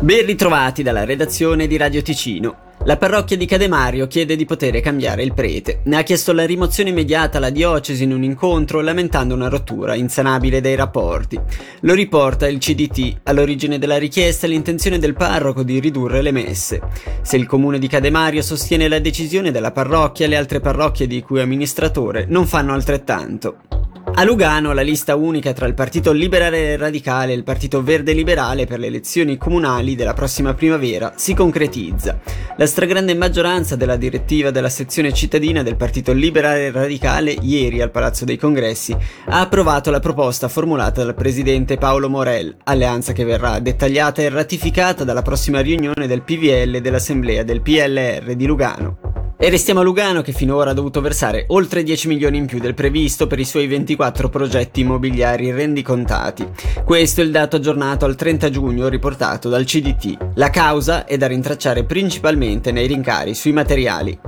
Ben ritrovati dalla redazione di Radio Ticino. La parrocchia di Cademario chiede di poter cambiare il prete. Ne ha chiesto la rimozione immediata alla diocesi in un incontro, lamentando una rottura insanabile dei rapporti. Lo riporta il CDT. All'origine della richiesta è l'intenzione del parroco di ridurre le messe. Se il comune di Cademario sostiene la decisione della parrocchia, le altre parrocchie di cui è amministratore non fanno altrettanto. A Lugano la lista unica tra il Partito Liberale Radicale e il Partito Verde Liberale per le elezioni comunali della prossima primavera si concretizza. La stragrande maggioranza della direttiva della sezione cittadina del Partito Liberale Radicale ieri al Palazzo dei Congressi ha approvato la proposta formulata dal presidente Paolo Morel, alleanza che verrà dettagliata e ratificata dalla prossima riunione del PVL e dell'assemblea del PLR di Lugano. E restiamo a Lugano, che finora ha dovuto versare oltre 10 milioni in più del previsto per i suoi 24 progetti immobiliari rendicontati. Questo è il dato aggiornato al 30 giugno riportato dal CDT. La causa è da rintracciare principalmente nei rincari sui materiali.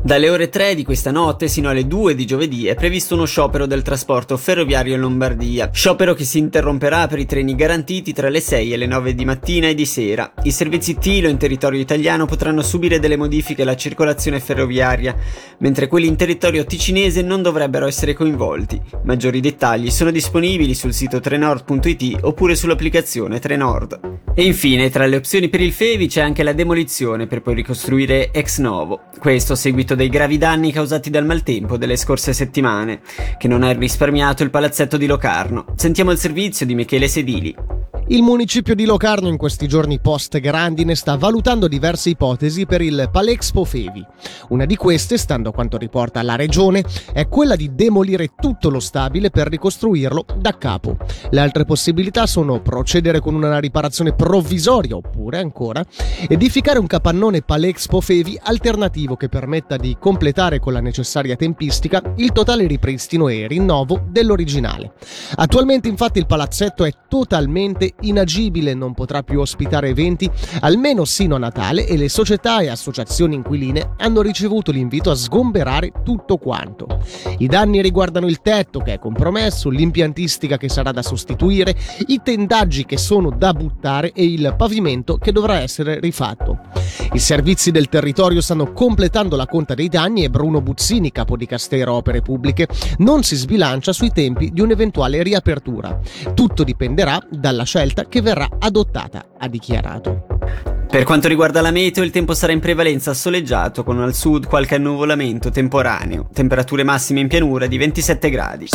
Dalle ore 3 di questa notte sino alle 2 di giovedì è previsto uno sciopero del trasporto ferroviario in Lombardia, sciopero che si interromperà per i treni garantiti tra le 6 e le 9 di mattina e di sera. I servizi Tilo in territorio italiano potranno subire delle modifiche alla circolazione ferroviaria, mentre quelli in territorio ticinese non dovrebbero essere coinvolti. Maggiori dettagli sono disponibili sul sito trenord.it oppure sull'applicazione Trenord. E infine, tra le opzioni per il Fevi c'è anche la demolizione per poi ricostruire ex novo. Questo a seguito dei gravi danni causati dal maltempo delle scorse settimane, che non ha risparmiato il palazzetto di Locarno. Sentiamo il servizio di Michele Sedili. Il municipio di Locarno in questi giorni post-grandine sta valutando diverse ipotesi per il Palexpo Fevi. Una di queste, stando a quanto riporta la regione, è quella di demolire tutto lo stabile per ricostruirlo da capo. Le altre possibilità sono procedere con una riparazione provvisoria oppure, ancora, edificare un capannone Palexpo Fevi alternativo che permetta di completare con la necessaria tempistica il totale ripristino e rinnovo dell'originale. Attualmente, infatti, il palazzetto è totalmente inagibile, non potrà più ospitare eventi almeno sino a Natale, e le società e associazioni inquiline hanno ricevuto l'invito a sgomberare tutto quanto. I danni riguardano il tetto, che è compromesso, l'impiantistica che sarà da sostituire, i tendaggi che sono da buttare e il pavimento che dovrà essere rifatto. I servizi del territorio stanno completando la conta dei danni e Bruno Buzzini, capo di Castero Opere Pubbliche, non si sbilancia sui tempi di un'eventuale riapertura. Tutto dipenderà dalla scelta che verrà adottata, ha dichiarato. Per quanto riguarda la meteo, il tempo sarà in prevalenza soleggiato con al sud qualche annuvolamento temporaneo. Temperature massime in pianura di 27 gradi.